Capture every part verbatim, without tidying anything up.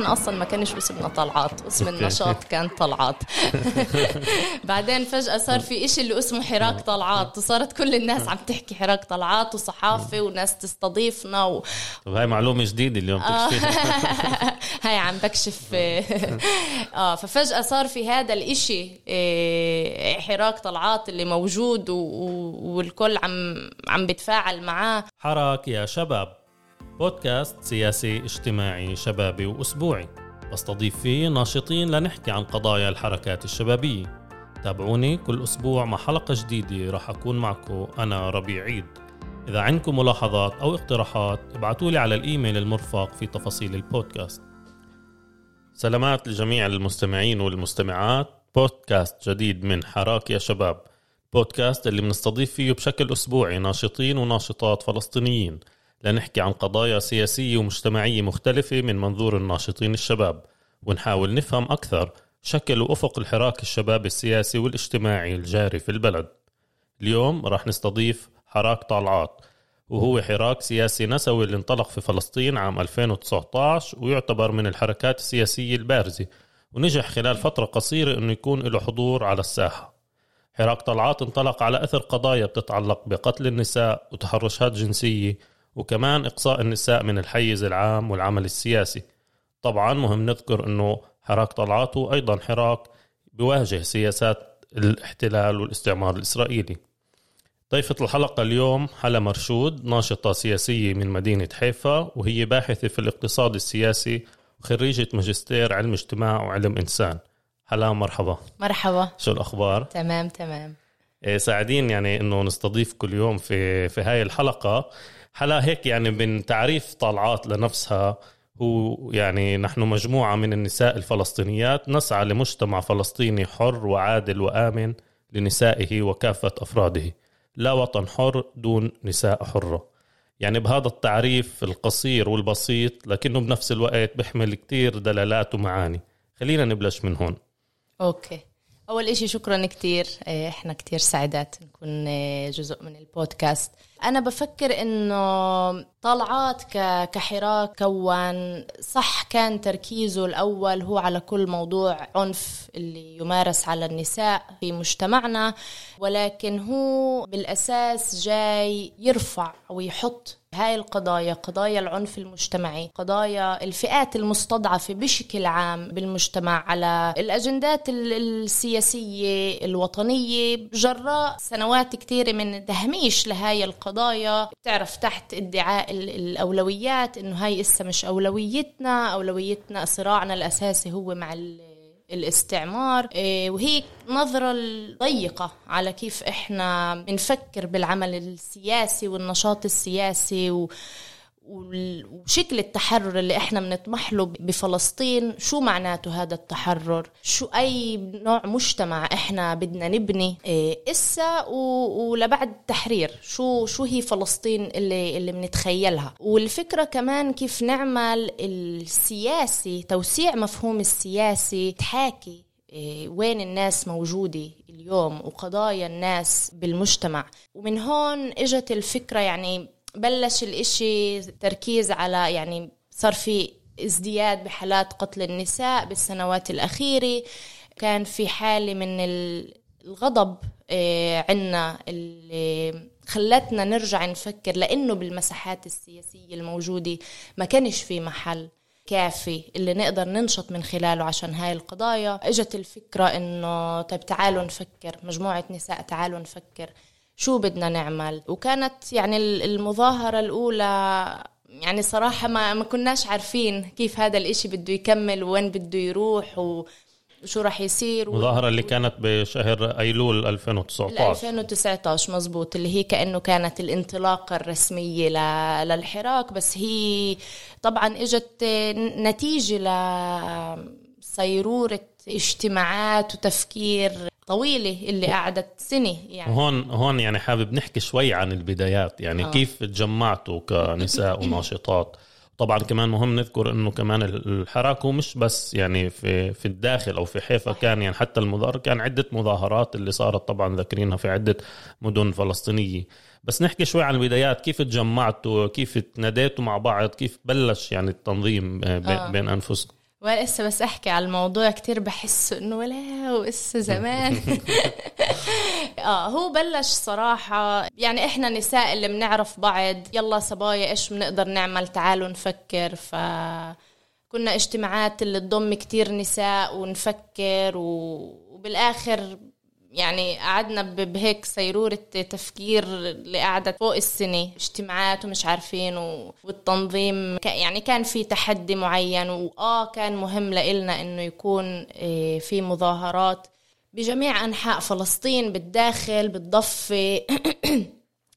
احنا اصلا ما كانش اسمنا طلعات، اسم النشاط كان طلعات. بعدين فجأة صار في اشي اللي اسمه حراك طالعات، وصارت كل الناس عم تحكي حراك طالعات وصحافة وناس تستضيفنا و... طب هاي معلومة جديدة اليوم تكشفها. هاي عم بكشف. اه ففجأة صار في هذا الاشي حراك طالعات اللي موجود و... والكل عم عم بتفاعل معاه. حراك يا شباب، بودكاست سياسي اجتماعي شبابي وأسبوعي بستضيف فيه ناشطين لنحكي عن قضايا الحركات الشبابية. تابعوني كل أسبوع مع حلقة جديدة، راح أكون معكم أنا ربيع عيد. إذا عندكم ملاحظات أو اقتراحات ابعتولي على الإيميل المرفق في تفاصيل البودكاست. سلامات لجميع المستمعين والمستمعات، بودكاست جديد من حراك يا شباب، بودكاست اللي بنستضيف فيه بشكل أسبوعي ناشطين وناشطات فلسطينيين لنحكي عن قضايا سياسية ومجتمعية مختلفة من منظور الناشطين الشباب، ونحاول نفهم أكثر شكل وأفق الحراك الشباب السياسي والاجتماعي الجاري في البلد. اليوم راح نستضيف حراك طالعات، وهو حراك سياسي نسوي اللي انطلق في فلسطين عام ألفين وتسعة عشر، ويعتبر من الحركات السياسية البارزة، ونجح خلال فترة قصيرة أنه يكون له حضور على الساحة. حراك طالعات انطلق على أثر قضايا بتتعلق بقتل النساء وتحرشات جنسية، وكمان إقصاء النساء من الحيز العام والعمل السياسي. طبعا مهم نذكر أنه حراك طالعات أيضا حراك بيواجه سياسات الاحتلال والاستعمار الإسرائيلي. ضيفة الحلقة اليوم حلا مرشود، ناشطة سياسية من مدينة حيفا، وهي باحثة في الاقتصاد السياسي وخريجة ماجستير علم اجتماع وعلم إنسان. حلا مرحبا. مرحبا، شو الأخبار؟ تمام تمام. سعيدين يعني أنه نستضيف كل يوم في, في هاي الحلقة. حلا هيك يعني من تعريف طالعات لنفسها، هو يعني نحن مجموعة من النساء الفلسطينيات نسعى لمجتمع فلسطيني حر وعادل وآمن لنسائه وكافة أفراده، لا وطن حر دون نساء حرة. يعني بهذا التعريف القصير والبسيط، لكنه بنفس الوقت بيحمل كتير دلالات ومعاني. خلينا نبلش من هون. أوكي، أول إشي شكراً كتير، إحنا كتير سعدات نكون جزء من البودكاست. أنا بفكر إنه طالعات كحراك كون صح كان تركيزه الأول هو على كل موضوع عنف اللي يمارس على النساء في مجتمعنا، ولكن هو بالأساس جاي يرفع ويحط هاي القضايا، قضايا العنف المجتمعي، قضايا الفئات المستضعفة بشكل عام بالمجتمع، على الأجندات السياسية الوطنية جراء سنوات كتيرة من تهميش لهاي القضايا. بتعرف تحت ادعاء الأولويات إنه هاي إسا مش أولويتنا، أولويتنا صراعنا الأساسي هو مع الاستعمار، وهي نظرة ضيقة على كيف إحنا بنفكر بالعمل السياسي والنشاط السياسي و... وشكل التحرر اللي إحنا بنطمح له بفلسطين. شو معناته هذا التحرر؟ شو أي نوع مجتمع إحنا بدنا نبني إسا و... ولبعد التحرير؟ شو شو هي فلسطين اللي اللي بنتخيلها؟ والفكرة كمان كيف نعمل السياسي، توسيع مفهوم السياسي تحاكي وين الناس موجودة اليوم وقضايا الناس بالمجتمع. ومن هون إجت الفكرة، يعني بلش الإشي تركيز على، يعني صار في ازدياد بحالات قتل النساء بالسنوات الأخيرة، كان في حالة من الغضب عنا اللي خلتنا نرجع نفكر، لأنه بالمساحات السياسية الموجودة ما كانش في محل كافي اللي نقدر ننشط من خلاله عشان هاي القضايا. اجت الفكرة إنه طيب تعالوا نفكر، مجموعة نساء تعالوا نفكر شو بدنا نعمل. وكانت يعني المظاهرة الأولى، يعني صراحة ما, ما كناش عارفين كيف هذا الإشي بده يكمل وين بده يروح وشو رح يصير. المظاهرة و... اللي كانت بشهر أيلول ألفين وتسعة عشر ألفين وتسعة عشر مزبوط، اللي هي كأنه كانت الانطلاقة الرسمية ل... للحراك، بس هي طبعا إجت نتيجة لصيرورة اجتماعات وتفكير طويلة اللي قعدت سنة. يعني هون هون يعني حابب نحكي شوي عن البدايات، يعني أوه. كيف تجمعتوا كنساء وناشطات. طبعا كمان مهم نذكر انه كمان الحراك هو مش بس يعني في في الداخل او في حيفا، كان يعني حتى المظاهر كان عدة مظاهرات اللي صارت طبعا ذاكرينها في عدة مدن فلسطينية. بس نحكي شوي عن البدايات، كيف تجمعتوا، كيف تناديتوا مع بعض، كيف بلش يعني التنظيم بين أوه. انفسكم. ولا لسه بس أحكي على الموضوع كتير بحس إنه ولا وإسه زمان. آه هو بلش صراحة يعني إحنا نساء اللي بنعرف بعض يلا صبايا إيش بنقدر نعمل تعالوا نفكر، فكنا اجتماعات اللي تضم كتير نساء ونفكر، وبالآخر يعني قعدنا بهيك سيرورة تفكير لقعدة فوق السنة، اجتماعات ومش عارفين و... والتنظيم ك... يعني كان في تحدي معين، وآه كان مهم لإلنا إنه يكون في مظاهرات بجميع أنحاء فلسطين، بالداخل بالضفة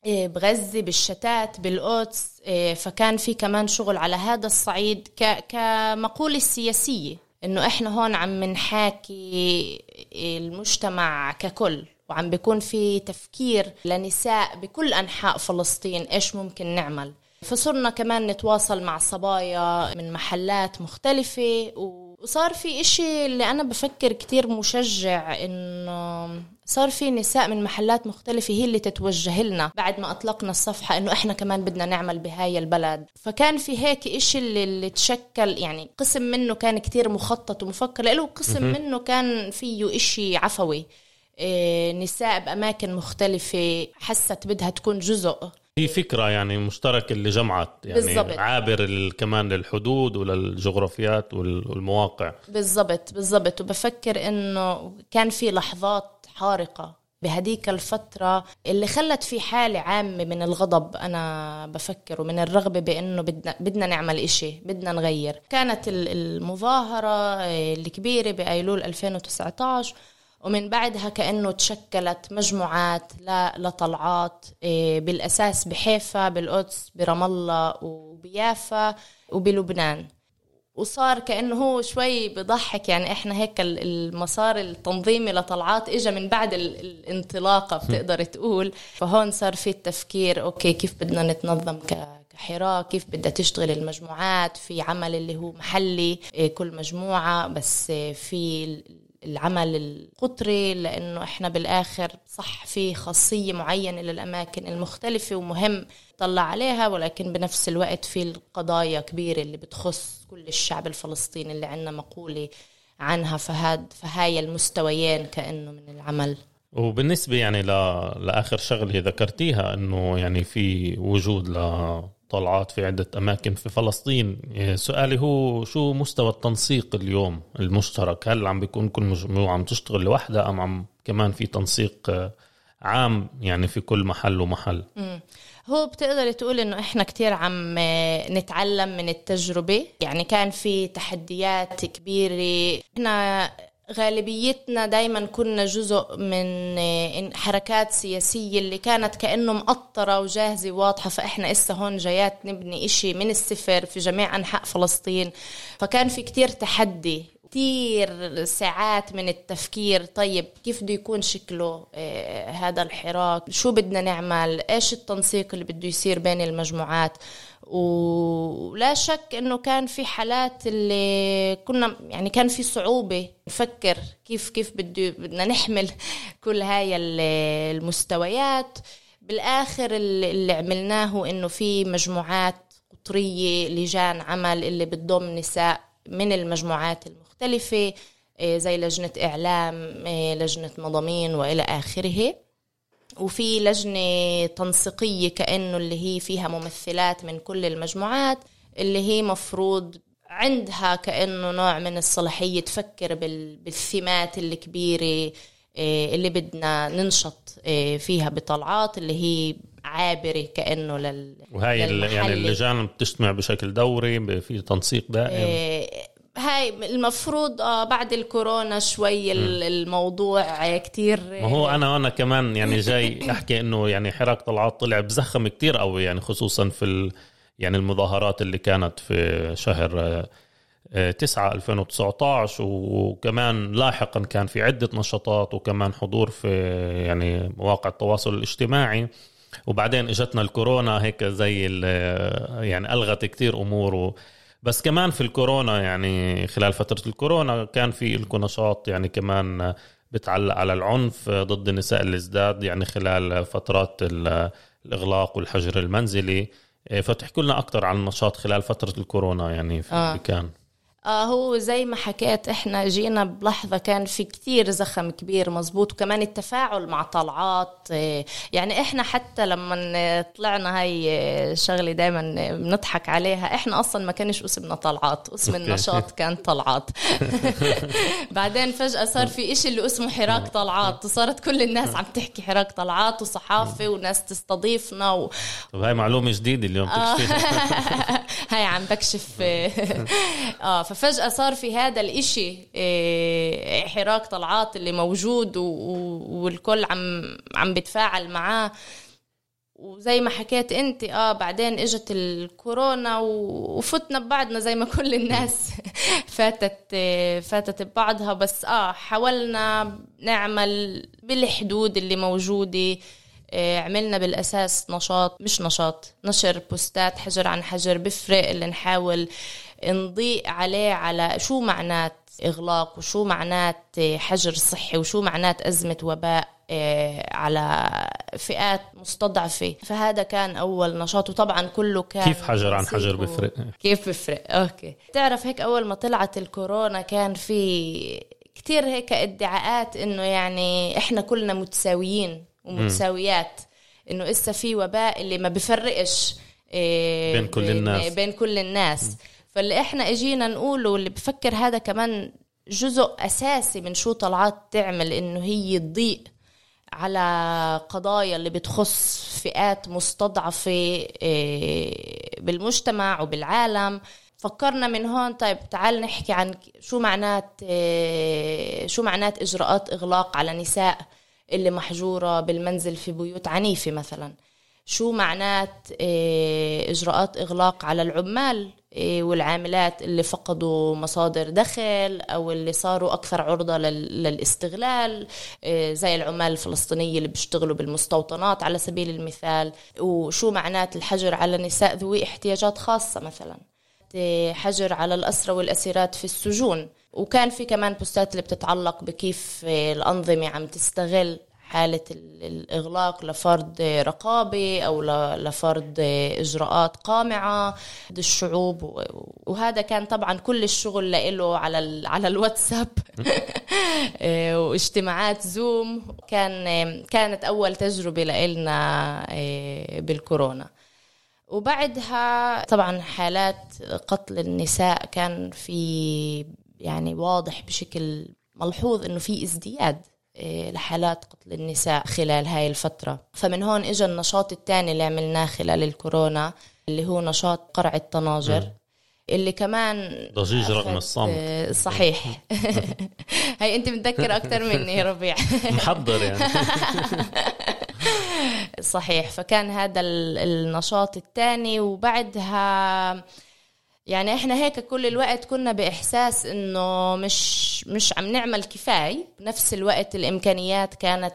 بغزة بالشتات بالقدس، فكان في كمان شغل على هذا الصعيد ك... كمقولة سياسية إنه إحنا هون عم نحاكي المجتمع ككل، وعم بيكون في تفكير لنساء بكل أنحاء فلسطين إيش ممكن نعمل. فصرنا كمان نتواصل مع صبايا من محلات مختلفة، وصار في إشي اللي أنا بفكر كتير مشجع، إنه صار في نساء من محلات مختلفة هي اللي تتوجه لنا بعد ما أطلقنا الصفحة إنه إحنا كمان بدنا نعمل بهاي البلد. فكان في هيك إشي اللي, اللي تشكل، يعني قسم منه كان كتير مخطط ومفكر له، وقسم منه كان فيه إشي عفوي. إيه نساء بأماكن مختلفة حست بدها تكون جزء، هي فكرة يعني مشترك اللي جمعت يعني بالزبط. عابر كمان للحدود وللجغرافيات والمواقع. بالضبط بالضبط. وبفكر إنه كان في لحظات حارقة بهديك الفترة اللي خلت في حالة عامة من الغضب، أنا بفكر، ومن الرغبة بأنه بدنا, بدنا نعمل إشي، بدنا نغير. كانت المظاهرة الكبيرة بأيلول ألفين وتسعة عشر، ومن بعدها كأنه تشكلت مجموعات لطلعات بالأساس بحيفا بالقدس برام الله وبيافا وبلبنان، وصار كأنه هو شوي بضحك، يعني إحنا هيك المسار التنظيمي لطلعات إجا من بعد الانطلاقة بتقدر تقول. فهون صار في التفكير أوكي كيف بدنا نتنظم كحراك، كيف بدها تشتغل المجموعات، في عمل اللي هو محلي كل مجموعة، بس في العمل القطري لأنه إحنا بالآخر صح في خاصية معينة للأماكن المختلفة ومهم طلع عليها، ولكن بنفس الوقت في القضايا كبيرة اللي بتخص كل الشعب الفلسطيني اللي عنا مقولة عنها. فهاد فهاي المستويين كأنه من العمل. وبالنسبة يعني لآخر شغلة ذكرتيها أنه يعني في وجود لطلعات في عدة أماكن في فلسطين، سؤالي هو شو مستوى التنسيق اليوم المشترك؟ هل عم بيكون كل مجموعة عم تشتغل لوحدها أم عم كمان في تنسيق عام يعني في كل محل ومحل؟ م- هو بتقدر تقول إنه إحنا كتير عم نتعلم من التجربة، يعني كان في تحديات كبيرة. إحنا غالبيتنا دايما كنا جزء من حركات سياسية اللي كانت كأنه مقطرة وجاهزة واضحة، فإحنا إسا هون جايات نبني إشي من الصفر في جميع أنحاء فلسطين. فكان في كتير تحدي، كتير ساعات من التفكير طيب كيف بده يكون شكله آه هذا الحراك، شو بدنا نعمل، إيش التنسيق اللي بده يصير بين المجموعات. ولا شك إنه كان في حالات اللي كنا يعني كان في صعوبة نفكر كيف كيف بده بدنا نحمل كل هاي المستويات. بالآخر اللي عملناه إنه في مجموعات قطرية، لجان عمل اللي بتضم نساء من المجموعات المختلفة زي لجنة إعلام، لجنة مضامين وإلى آخره، وفي لجنة تنسيقية كأنه اللي هي فيها ممثلات من كل المجموعات اللي هي مفروض عندها كأنه نوع من الصلاحية تفكر بالثيمات الكبيرة اللي بدنا ننشط فيها بطلعات اللي هي عابرة كأنه لل وهاي للمحل. يعني اللجان بتجتمع بشكل دوري في تنسيق دائم. إيه هاي المفروض آه بعد الكورونا شوي الموضوع كتير. ما هو أنا أنا كمان يعني جاي أحكي إنه يعني حراك طلعات طلع بزخم كتير قوي، يعني خصوصا في ال يعني المظاهرات اللي كانت في شهر تسعة ألفين وتسعة عشر، وكمان لاحقا كان في عدة نشاطات وكمان حضور في يعني مواقع التواصل الاجتماعي. وبعدين اجتنا الكورونا هيك زي يعني ألغت كتير أمور و... بس كمان في الكورونا يعني خلال فترة الكورونا كان في إلكو نشاط يعني كمان بتعلق على العنف ضد النساء اللي ازداد يعني خلال فترات الإغلاق والحجر المنزلي. فتحكوا لنا أكتر عن النشاط خلال فترة الكورونا يعني في آه. كان هو زي ما حكيت احنا جينا بلحظة كان في كتير زخم كبير مزبوط, وكمان التفاعل مع طلعات. يعني احنا حتى لما طلعنا هاي شغلة دايما بنضحك عليها, احنا اصلا ما كانش اسمنا طلعات, اسم النشاط كان طلعات. بعدين فجأة صار في اشي اللي اسمه حراك طلعات, وصارت كل الناس عم تحكي حراك طلعات وصحافة وناس تستضيفنا و... طب هاي معلومة جديدة اليوم تكشفينها. هاي عم بكشف. اه ففجأة صار في هذا الاشي حراك طلعات اللي موجود والكل عم عم بتفاعل معاه. وزي ما حكيت انت اه بعدين اجت الكورونا وفتنا ببعضنا زي ما كل الناس فاتت فاتت ببعضها, بس اه حاولنا نعمل بالحدود اللي موجودة. عملنا بالأساس نشاط مش نشاط نشر بوستات حجر عن حجر بفرق, اللي نحاول نضيء عليه على شو معنات إغلاق وشو معنات حجر صحي وشو معنات أزمة وباء على فئات مستضعفة. فهذا كان أول نشاط, وطبعا كله كان كيف حجر عن حجر بفرق, كيف بفرق. أوكي تعرف هيك أول ما طلعت الكورونا كان في كتير هيك ادعاءات إنه يعني إحنا كلنا متساويين ومتساويات, إنه إسا في وباء اللي ما بفرقش إيه بين كل الناس, بين كل الناس. فاللي إحنا إجينا نقوله واللي بفكر هذا كمان جزء أساسي من شو طلعات تعمل, إنه هي تضيء على قضايا اللي بتخص فئات مستضعفة إيه بالمجتمع وبالعالم. فكرنا من هون طيب تعال نحكي عن شو معنات إيه شو معنات إجراءات إغلاق على نساء اللي محجورة بالمنزل في بيوت عنيفة مثلا, شو معنات إجراءات إغلاق على العمال والعاملات اللي فقدوا مصادر دخل أو اللي صاروا أكثر عرضة للاستغلال زي العمال الفلسطينية اللي بيشتغلوا بالمستوطنات على سبيل المثال, وشو معنات الحجر على نساء ذوي احتياجات خاصة مثلا, حجر على الأسرى والأسيرات في السجون. وكان في كمان بوستات اللي بتتعلق بكيف الأنظمة عم تستغل حالة الإغلاق لفرض رقابة أو لفرض إجراءات قامعة ضد الشعوب. وهذا كان طبعا كل الشغل له على على الواتساب واجتماعات زوم. كان كانت أول تجربة لنا بالكورونا. وبعدها طبعا حالات قتل النساء كان في يعني واضح بشكل ملحوظ إنه في ازدياد لحالات قتل النساء خلال هاي الفترة. فمن هون إجا النشاط الثاني اللي عملناه خلال الكورونا اللي هو نشاط قرع الطناجر اللي كمان ضجيج رغم الصمت. صحيح. هاي أنت متذكر أكتر مني يا ربيع. محضر يعني. صحيح. فكان هذا النشاط الثاني. وبعدها يعني احنا هيك كل الوقت كنا بإحساس انه مش مش عم نعمل كفاية, بنفس الوقت الامكانيات كانت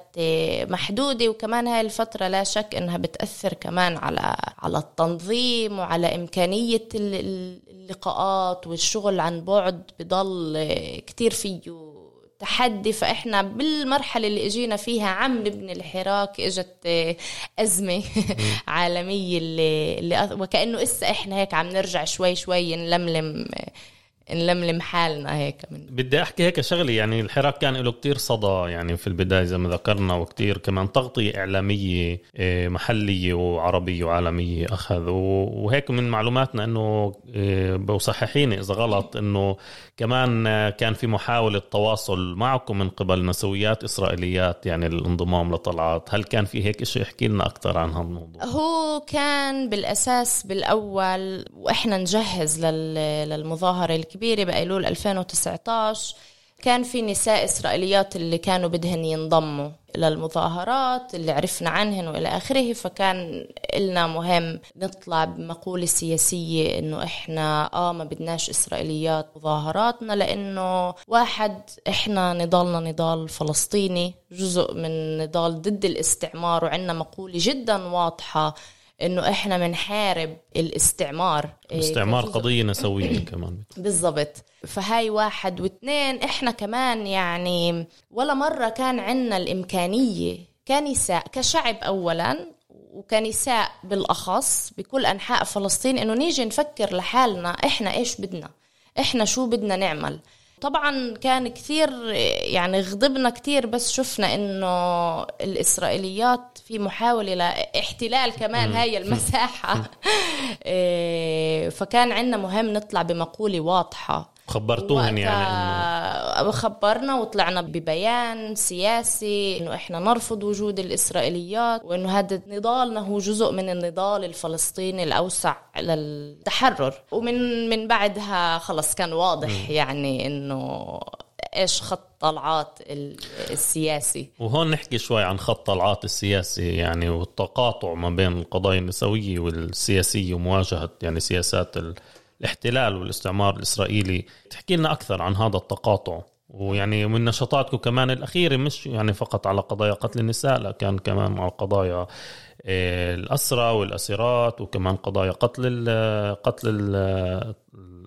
محدودة. وكمان هاي الفترة لا شك انها بتأثر كمان على على التنظيم وعلى امكانية اللقاءات والشغل عن بعد, بضل كتير فيه تحدي. فإحنا بالمرحلة اللي اجينا فيها عم نبني الحراك, اجت أزمة عالمية اللي, اللي وكأنه إسا إحنا هيك عم نرجع شوي شوي نلملم نلملم حالنا هيك. بدي أحكي هيك شغلة, يعني الحراك كان له كتير صدى يعني في البداية زي ما ذكرنا, وكتير كمان تغطية إعلامية محلية وعربية وعالمية أخذ. وهيك من معلوماتنا أنه بصححيني إذا غلط, أنه كمان كان في محاولة تواصل معكم من قبل نسويات إسرائيليات يعني الانضمام لطلعات. هل كان في هيك إشي؟ احكي لنا أكتر عن هالموضوع. هو كان بالأساس بالأول وإحنا نجهز للمظاهرة كبيرة بأيلول ألفين وتسعة عشر, كان في نساء إسرائيليات اللي كانوا بدهن ينضموا للمظاهرات اللي عرفنا عنهن وإلى آخره. فكان إلنا مهم نطلع بمقولة سياسية إنه إحنا آه ما بدناش إسرائيليات مظاهراتنا, لأنه واحد إحنا نضالنا نضال فلسطيني, جزء من نضال ضد الاستعمار, وعندنا مقولة جدا واضحة إنه إحنا منحارب الاستعمار. الاستعمار قضية نسوية كمان. بالضبط. فهاي واحد. واثنين إحنا كمان يعني ولا مرة كان عنا الإمكانية كنساء كشعب أولاً وكنساء بالأخص بكل أنحاء فلسطين إنه نيجي نفكر لحالنا إحنا إيش بدنا, إحنا شو بدنا نعمل. طبعا كان كثير يعني غضبنا كثير، بس شفنا إنه الإسرائيليات في محاولة لاحتلال كمان هاي المساحة فكان عنا مهم نطلع بمقولة واضحة. خبرتوهن يعني؟ خبرنا وطلعنا ببيان سياسي إنه إحنا نرفض وجود الإسرائيليات، وإنه هذا نضالنا هو جزء من النضال الفلسطيني الأوسع للتحرر. ومن من بعدها خلص كان واضح م. يعني إنه إيش خط طلعات السياسي. وهون نحكي شوي عن خط طلعات السياسي يعني، والتقاطع ما بين القضايا النسوية والسياسية ومواجهة يعني سياسات ال الاحتلال والاستعمار الإسرائيلي. تحكي لنا أكثر عن هذا التقاطع، ويعني من نشاطاتكم كمان الأخيرة مش يعني فقط على قضايا قتل النساء، لكن كمان على قضايا الأسرى والأسيرات، وكمان قضايا قتل قتل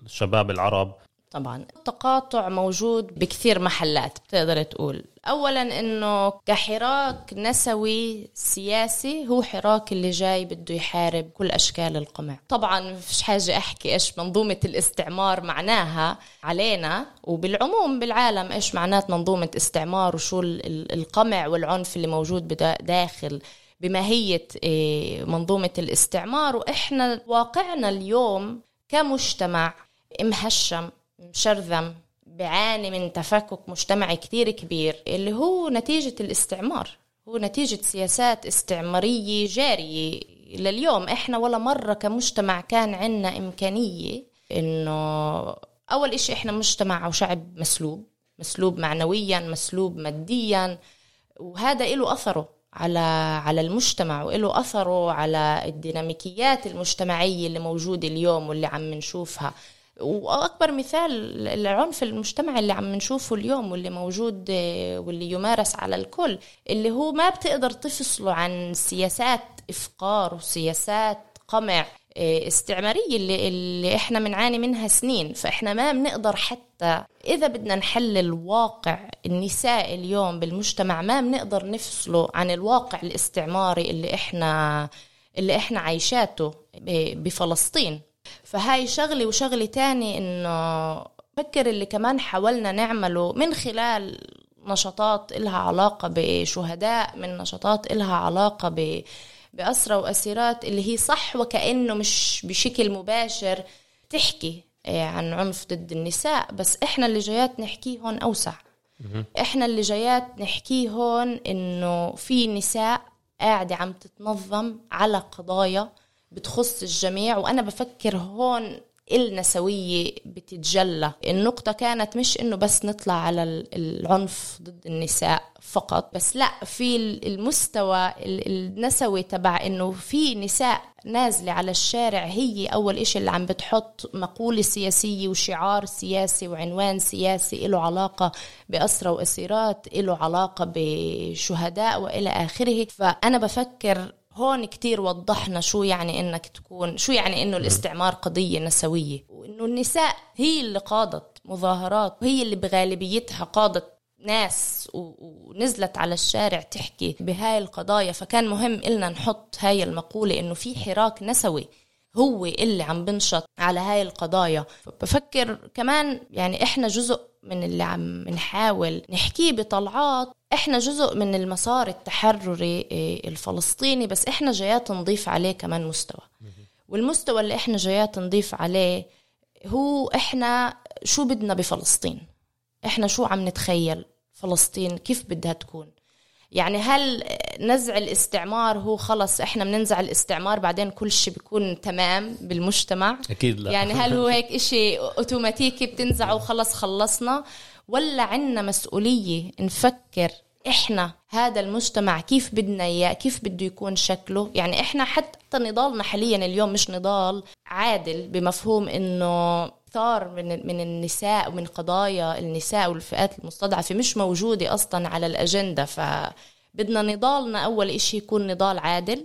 الشباب العرب. طبعا التقاطع موجود بكثير محلات. بتقدر تقول أولا أنه كحراك نسوي سياسي هو حراك اللي جاي بده يحارب كل أشكال القمع. طبعا مفيش حاجة أحكي إيش منظومة الاستعمار معناها علينا، وبالعموم بالعالم إيش معنات منظومة استعمار، وشو القمع والعنف اللي موجود داخل بماهية منظومة الاستعمار. وإحنا واقعنا اليوم كمجتمع مهشم مشرذم، بعاني من تفكك مجتمعي كتير كبير اللي هو نتيجة الاستعمار، هو نتيجة سياسات استعمارية جارية لليوم. إحنا ولا مرة كمجتمع كان عنا إمكانية إنه أول إشي إحنا مجتمع أو شعب مسلوب، مسلوب معنويا، مسلوب ماديا، وهذا إله أثره على على المجتمع، وإله أثره على الديناميكيات المجتمعية اللي موجودة اليوم واللي عم نشوفها. وأكبر مثال العنف المجتمعي اللي عم نشوفه اليوم واللي موجود واللي يمارس على الكل، اللي هو ما بتقدر تفصله عن سياسات إفقار وسياسات قمع استعمارية اللي, اللي إحنا منعاني منها سنين. فإحنا ما بنقدر، حتى إذا بدنا نحل الواقع النساء اليوم بالمجتمع ما بنقدر نفصله عن الواقع الاستعماري اللي إحنا اللي إحنا عايشاته بفلسطين. فهاي شغلي. وشغلي تاني إنه فكر اللي كمان حاولنا نعمله من خلال نشاطات إلها علاقة بشهداء، من نشاطات إلها علاقة ب... بأسرى وأسيرات، اللي هي صح وكأنه مش بشكل مباشر تحكي عن عنف ضد النساء، بس إحنا اللي جايات نحكي هون أوسع. إحنا اللي جايات نحكي هون إنه في نساء قاعدة عم تتنظم على قضايا بتخص الجميع. وأنا بفكر هون النسوية بتتجلى. النقطة كانت مش إنه بس نطلع على العنف ضد النساء فقط، بس لأ، في المستوى النسوي تبع إنه في نساء نازلة على الشارع، هي أول إشي اللي عم بتحط مقولة سياسية وشعار سياسي وعنوان سياسي إله علاقة بأسرى وأسيرات، إله علاقة بشهداء وإلى آخره. فأنا بفكر هون كتير وضحنا شو يعني إنك تكون، شو يعني إنه الاستعمار قضية نسوية، وإنه النساء هي اللي قادت مظاهرات، وهي اللي بغالبيتها قادت ناس ونزلت على الشارع تحكي بهاي القضايا. فكان مهم إلنا نحط هاي المقولة إنه في حراك نسوي هو اللي عم بنشط على هاي القضايا. بفكر كمان يعني إحنا جزء من اللي عم نحاول نحكيه بطلعات، إحنا جزء من المسار التحرري الفلسطيني، بس إحنا جايات نضيف عليه كمان مستوى. والمستوى اللي إحنا جايات نضيف عليه هو إحنا شو بدنا بفلسطين، إحنا شو عم نتخيل فلسطين كيف بدها تكون. يعني هل نزع الاستعمار هو خلص إحنا بننزع الاستعمار بعدين كل شيء بيكون تمام بالمجتمع؟ أكيد لا. يعني هل هو هيك إشي أوتوماتيكي بتنزعه وخلص خلصنا؟ ولا عنا مسؤولية نفكر إحنا هذا المجتمع كيف بدنا إياه، كيف بده يكون شكله. يعني إحنا حتى نضالنا حاليا اليوم مش نضال عادل بمفهوم إنه كثار من من النساء ومن قضايا النساء والفئات المستضعفة مش موجودة أصلا على الأجندة. فبدنا نضالنا أول إشي يكون نضال عادل،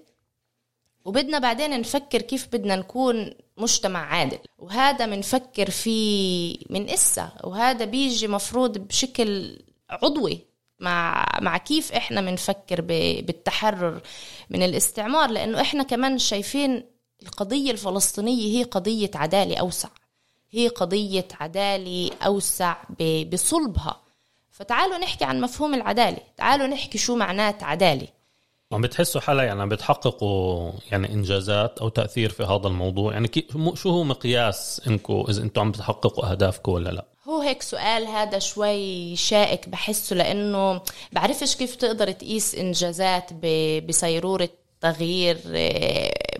وبدنا بعدين نفكر كيف بدنا نكون مجتمع عادل. وهذا منفكر فيه من إسا، وهذا بيجي مفروض بشكل عضوي مع مع كيف إحنا منفكر بالتحرر من الاستعمار، لأنه إحنا كمان شايفين القضية الفلسطينية هي قضية عدالة أوسع، هي قضية عدالة أوسع بصلبها. فتعالوا نحكي عن مفهوم العدالة، تعالوا نحكي شو معنات عدالة. عم بتحسوا حالة يعني عم بتحققوا يعني إنجازات أو تأثير في هذا الموضوع؟ يعني شو هو مقياس إنكو إذا أنتوا عم بتحققوا أهدافكم ولا لا؟ هو هيك سؤال هذا شوي شائك بحسه، لأنه بعرفش كيف تقدر تقيس إنجازات بصيرورة تغيير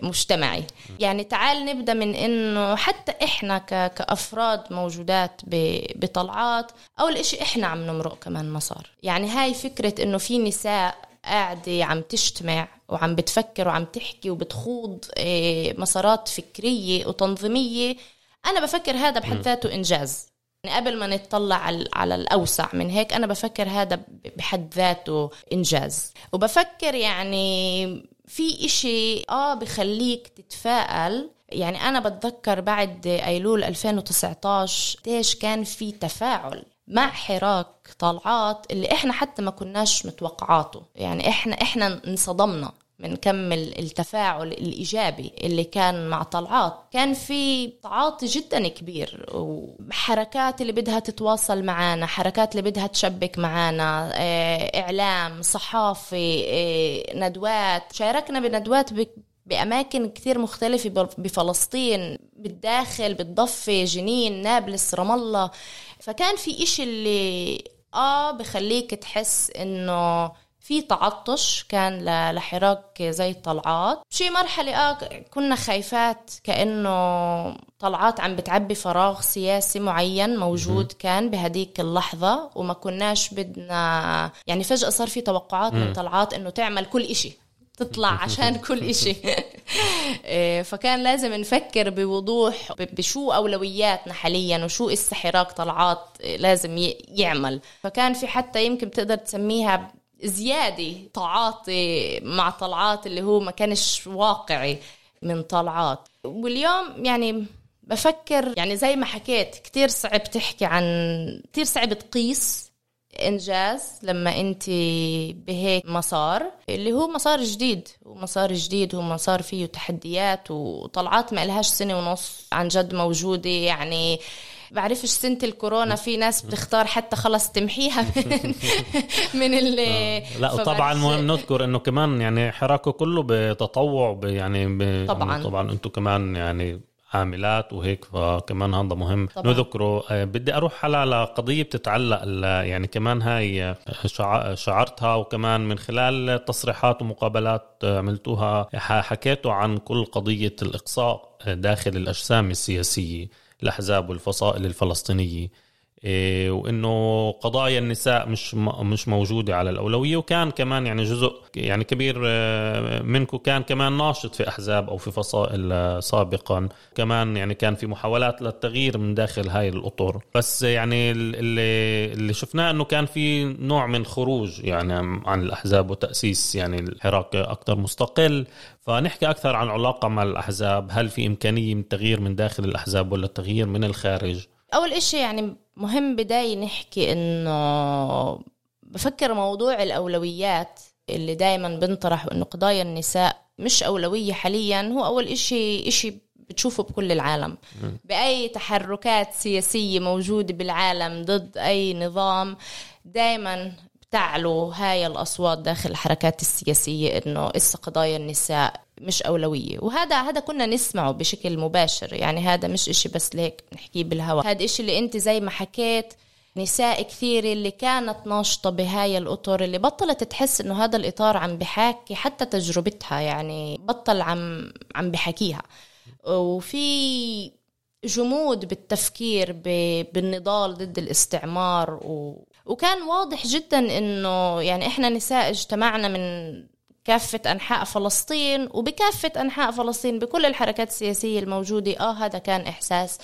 مجتمعي. يعني تعال نبدأ من إنه حتى إحنا كأفراد موجودات بطلعات، أول إشي إحنا عم نمرق كمان مسار. يعني هاي فكرة إنه في نساء قاعدة عم تجتمع وعم بتفكر وعم تحكي وبتخوض مسارات فكرية وتنظيمية، أنا بفكر هذا بحد ذاته إنجاز. يعني قبل ما نتطلع على الأوسع من هيك، أنا بفكر هذا بحد ذاته إنجاز. وبفكر يعني في إشي آه بخليك تتفائل. يعني أنا بتذكر بعد أيلول ألفين وتسعة عشر تيش كان في تفاعل مع حراك طالعات اللي إحنا حتى ما كناش متوقعاته. يعني إحنا إحنا انصدمنا من كم التفاعل الإيجابي اللي كان مع طلعات. كان في تعاطي جدا كبير، وحركات اللي بدها تتواصل معنا، حركات اللي بدها تشبك معنا، إعلام، صحافي، ندوات. شاركنا بندوات بأماكن كتير مختلفة بفلسطين، بالداخل، بالضفة، جنين، نابلس، رام الله. فكان في إشي اللي آه بخليك تحس إنه في تعطش كان لحراك زي طلعات. شي مرحلة آه كنا خايفات كأنه طلعات عم بتعبي فراغ سياسي معين موجود كان بهديك اللحظة، وما كناش بدنا يعني فجأة صار في توقعات من طلعات إنه تعمل كل إشي، تطلع عشان كل إشي. فكان لازم نفكر بوضوح بشو أولوياتنا حاليا وشو إسا حراك طلعات لازم يعمل. فكان في حتى يمكن بتقدر تسميها زيادة تعاطي مع طلعات اللي هو ما كانش واقعي من طلعات. واليوم يعني بفكر يعني زي ما حكيت كتير صعب تحكي عن، كتير صعب تقيس إنجاز لما أنت بهيك مسار اللي هو مسار جديد ومسار جديد ومسار فيه تحديات. وطلعات ما إلهاش سنة ونص عن جد موجودة. يعني بعرفش سنة الكورونا في ناس بتختار حتى خلص تمحيها من, من اللي لا. وطبعا مهم نذكر انه كمان يعني حراكه كله بتطوع يعني ب... طبعا طبعا انتم كمان يعني عاملات وهيك، فكمان هذا مهم طبعا نذكره. بدي أروح على قضية بتتعلق يعني كمان هاي شعرتها، وكمان من خلال تصريحات ومقابلات عملتوها حكيتوا عن كل قضية الإقصاء داخل الأجسام السياسية الأحزاب والفصائل الفلسطينية، وإنه قضايا النساء مش مش موجودة على الأولوية. وكان كمان يعني جزء يعني كبير منكم كان كمان ناشط في أحزاب أو في فصائل سابقا، كمان يعني كان في محاولات للتغيير من داخل هاي الأطر. بس يعني اللي اللي شفناه إنه كان في نوع من خروج يعني عن الأحزاب وتأسيس يعني الحراك أكثر مستقل. فنحكي أكثر عن علاقة مع الأحزاب، هل في إمكانية من التغيير من داخل الأحزاب ولا التغيير من الخارج؟ أول إشي يعني مهم بداية نحكي إنه بفكر موضوع الأولويات اللي دايما بنطرح إنه قضايا النساء مش أولوية حاليا، هو أول إشي إشي بتشوفه بكل العالم، بأي تحركات سياسية موجودة بالعالم ضد أي نظام دايما بتعلو هاي الأصوات داخل الحركات السياسية إنه إسا قضايا النساء مش أولوية. وهذا هذا كنا نسمعه بشكل مباشر. يعني هذا مش إشي بس ليك نحكيه بالهواء، هذا إشي اللي أنت زي ما حكيت نساء كثير اللي كانت ناشطة بهاي الأطر اللي بطلت تحس إنه هذا الإطار عم بحكي حتى تجربتها، يعني بطل عم عم بحكيها. وفي جمود بالتفكير بالنضال ضد الاستعمار، و... وكان واضح جدا إنه يعني إحنا نساء اجتمعنا من كافة أنحاء فلسطين، وبكافة أنحاء فلسطين بكل الحركات السياسية الموجودة. آه هذا كان إحساس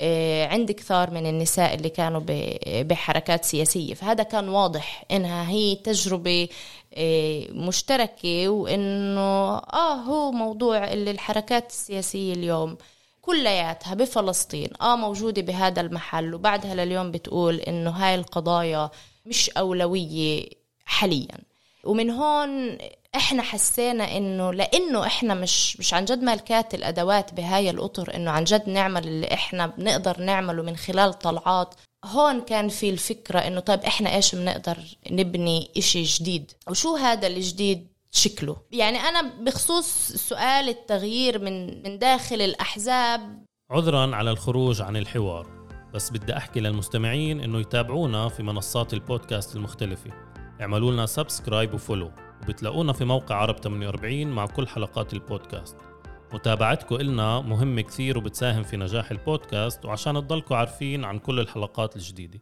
آه عند كثار من النساء اللي كانوا بحركات سياسية. فهذا كان واضح إنها هي تجربة آه مشتركة، وإنه آه هو موضوع اللي الحركات السياسية اليوم كلياتها بفلسطين آه موجودة بهذا المحل، وبعدها لليوم بتقول إنه هاي القضايا مش أولوية حاليا. ومن هون احنا حسينا انه لانه احنا مش مش عن جد مالكات الادوات بهاي الاطر انه عن جد نعمل اللي احنا بنقدر نعمله من خلال طلعات. هون كان في الفكرة انه طيب احنا ايش بنقدر نبني اشي جديد وشو هذا الجديد شكله. يعني انا بخصوص سؤال التغيير من من داخل الاحزاب، عذرا على الخروج عن الحوار، بس بدي احكي للمستمعين انه يتابعونا في منصات البودكاست المختلفة، اعملوا لنا سبسكرايب وفولو، وبتلاقونا في موقع عرب ثمانية وأربعين مع كل حلقات البودكاست. متابعتكم إلنا مهمة كثير وبتساهم في نجاح البودكاست وعشان تضلكم عارفين عن كل الحلقات الجديدة.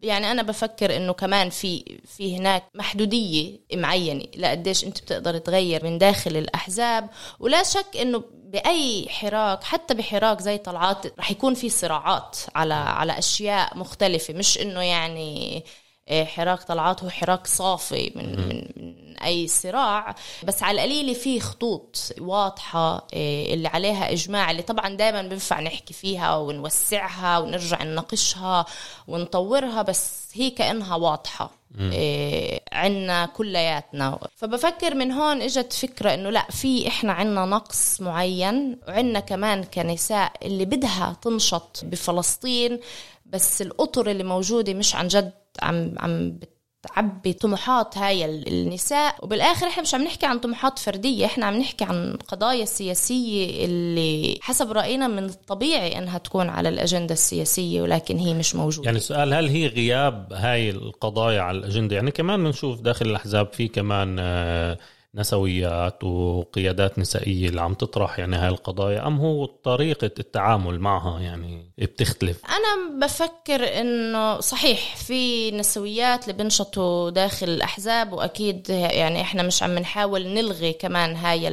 يعني أنا بفكر إنه كمان في في هناك محدودية معينة لقديش أنت بتقدر تغير من داخل الأحزاب، ولا شك إنه بأي حراك حتى بحراك زي طلعات رح يكون في صراعات على على أشياء مختلفة، مش إنه يعني حراك طلعات هو حراك صافي من من من أي صراع، بس على القليل فيه خطوط واضحة اللي عليها إجماع، اللي طبعا دايما بنفع نحكي فيها ونوسعها ونرجع نناقشها ونطورها، بس هي كأنها واضحة إيه عنا كلياتنا. فبفكر من هون اجت فكرة انه لا، في احنا عنا نقص معين، وعنا كمان كنساء اللي بدها تنشط بفلسطين بس الأطر اللي موجودة مش عن جد عم عم بتعبي طموحات هاي النساء. وبالآخر احنا مش عم نحكي عن طموحات فردية، احنا عم نحكي عن قضايا سياسية اللي حسب رأينا من الطبيعي انها تكون على الأجندة السياسية ولكن هي مش موجودة. يعني السؤال، هل هي غياب هاي القضايا على الأجندة؟ يعني كمان بنشوف داخل الأحزاب في كمان نسويات وقيادات نسائية اللي عم تطرح يعني هاي القضايا، أم هو طريقة التعامل معها يعني بتختلف؟ أنا بفكر إنه صحيح في نسويات اللي بنشطوا داخل الأحزاب، وأكيد يعني إحنا مش عم نحاول نلغي كمان هاي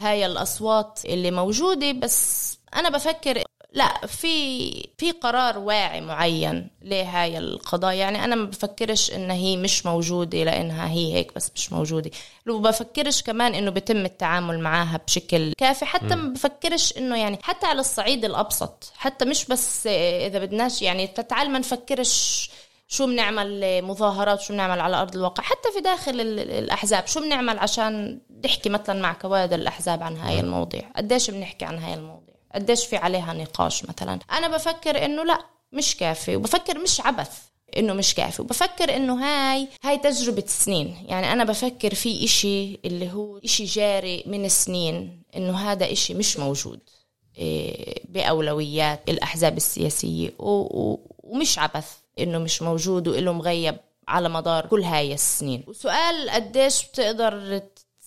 هاي الأصوات اللي موجودة، بس أنا بفكر لا، في في قرار واعي معين لهاي القضايا. يعني انا ما بفكرش ان هي مش موجوده لانها هي هيك بس مش موجوده، لو بفكرش كمان انه بيتم التعامل معاها بشكل كافي، حتى ما بفكرش انه يعني حتى على الصعيد الابسط، حتى مش بس اذا بدناش يعني تتعال ما نفكرش شو بنعمل مظاهرات، شو بنعمل على أرض الواقع، حتى في داخل الأحزاب شو بنعمل عشان نحكي مثلا مع كوادر الأحزاب عن هاي المواضيع، قديش بنحكي عن هاي المواضيع، قديش في عليها نقاش مثلا. أنا بفكر إنه لا مش كافي، وبفكر مش عبث إنه مش كافي، وبفكر إنه هاي هاي تجربة سنين. يعني أنا بفكر في إشي اللي هو إشي جاري من سنين، إنه هذا إشي مش موجود بأولويات الأحزاب السياسية، ومش عبث إنه مش موجود وإله مغيب على مدار كل هاي السنين. وسؤال قديش بتقدر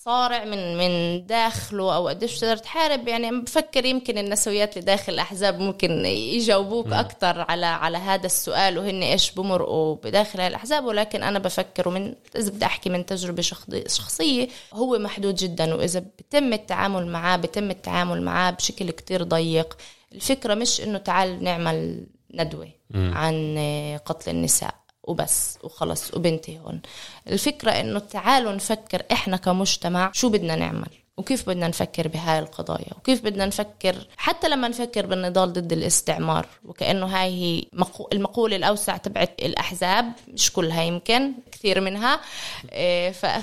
صارع من من داخله او قديش تقدر تحارب، يعني بفكر يمكن النسويات اللي داخل الاحزاب ممكن يجاوبوك اكثر على على هذا السؤال وهن ايش بمرقوا بداخل الاحزاب، ولكن انا بفكر ومن اذا بدي احكي من تجربه شخصيه هو محدود جدا، واذا بتم التعامل معاه بتم التعامل معاه بشكل كتير ضيق. الفكره مش انه تعال نعمل ندوه عن قتل النساء وبس وخلص وبنتي هون، الفكرة إنه تعالوا نفكر إحنا كمجتمع شو بدنا نعمل، وكيف بدنا نفكر بهاي القضايا، وكيف بدنا نفكر حتى لما نفكر بالنضال ضد الاستعمار. وكأنه هاي هي المقولة الأوسع تبعت الأحزاب، مش كلها يمكن كثير منها،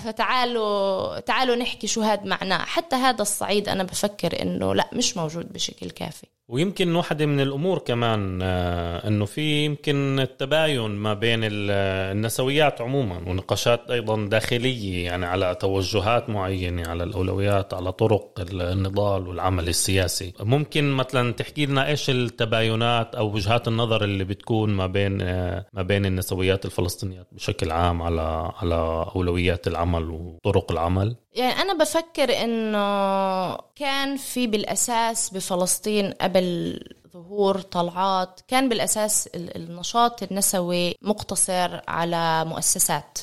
فتعالوا تعالوا نحكي شو هاد معناه. حتى هذا الصعيد أنا بفكر إنه لا مش موجود بشكل كافي. ويمكن واحدة من الأمور كمان أنه في يمكن التباين ما بين النسويات عموما، ونقاشات أيضا داخلية يعني على توجهات معينة، على الأولويات، على طرق النضال والعمل السياسي. ممكن مثلا تحكي لنا إيش التباينات أو وجهات النظر اللي بتكون ما بين ما بين النسويات الفلسطينيات بشكل عام على على أولويات العمل وطرق العمل؟ يعني أنا بفكر أنه كان في بالأساس بفلسطين قبل ظهور طلعات كان بالأساس النشاط النسوي مقتصر على مؤسسات،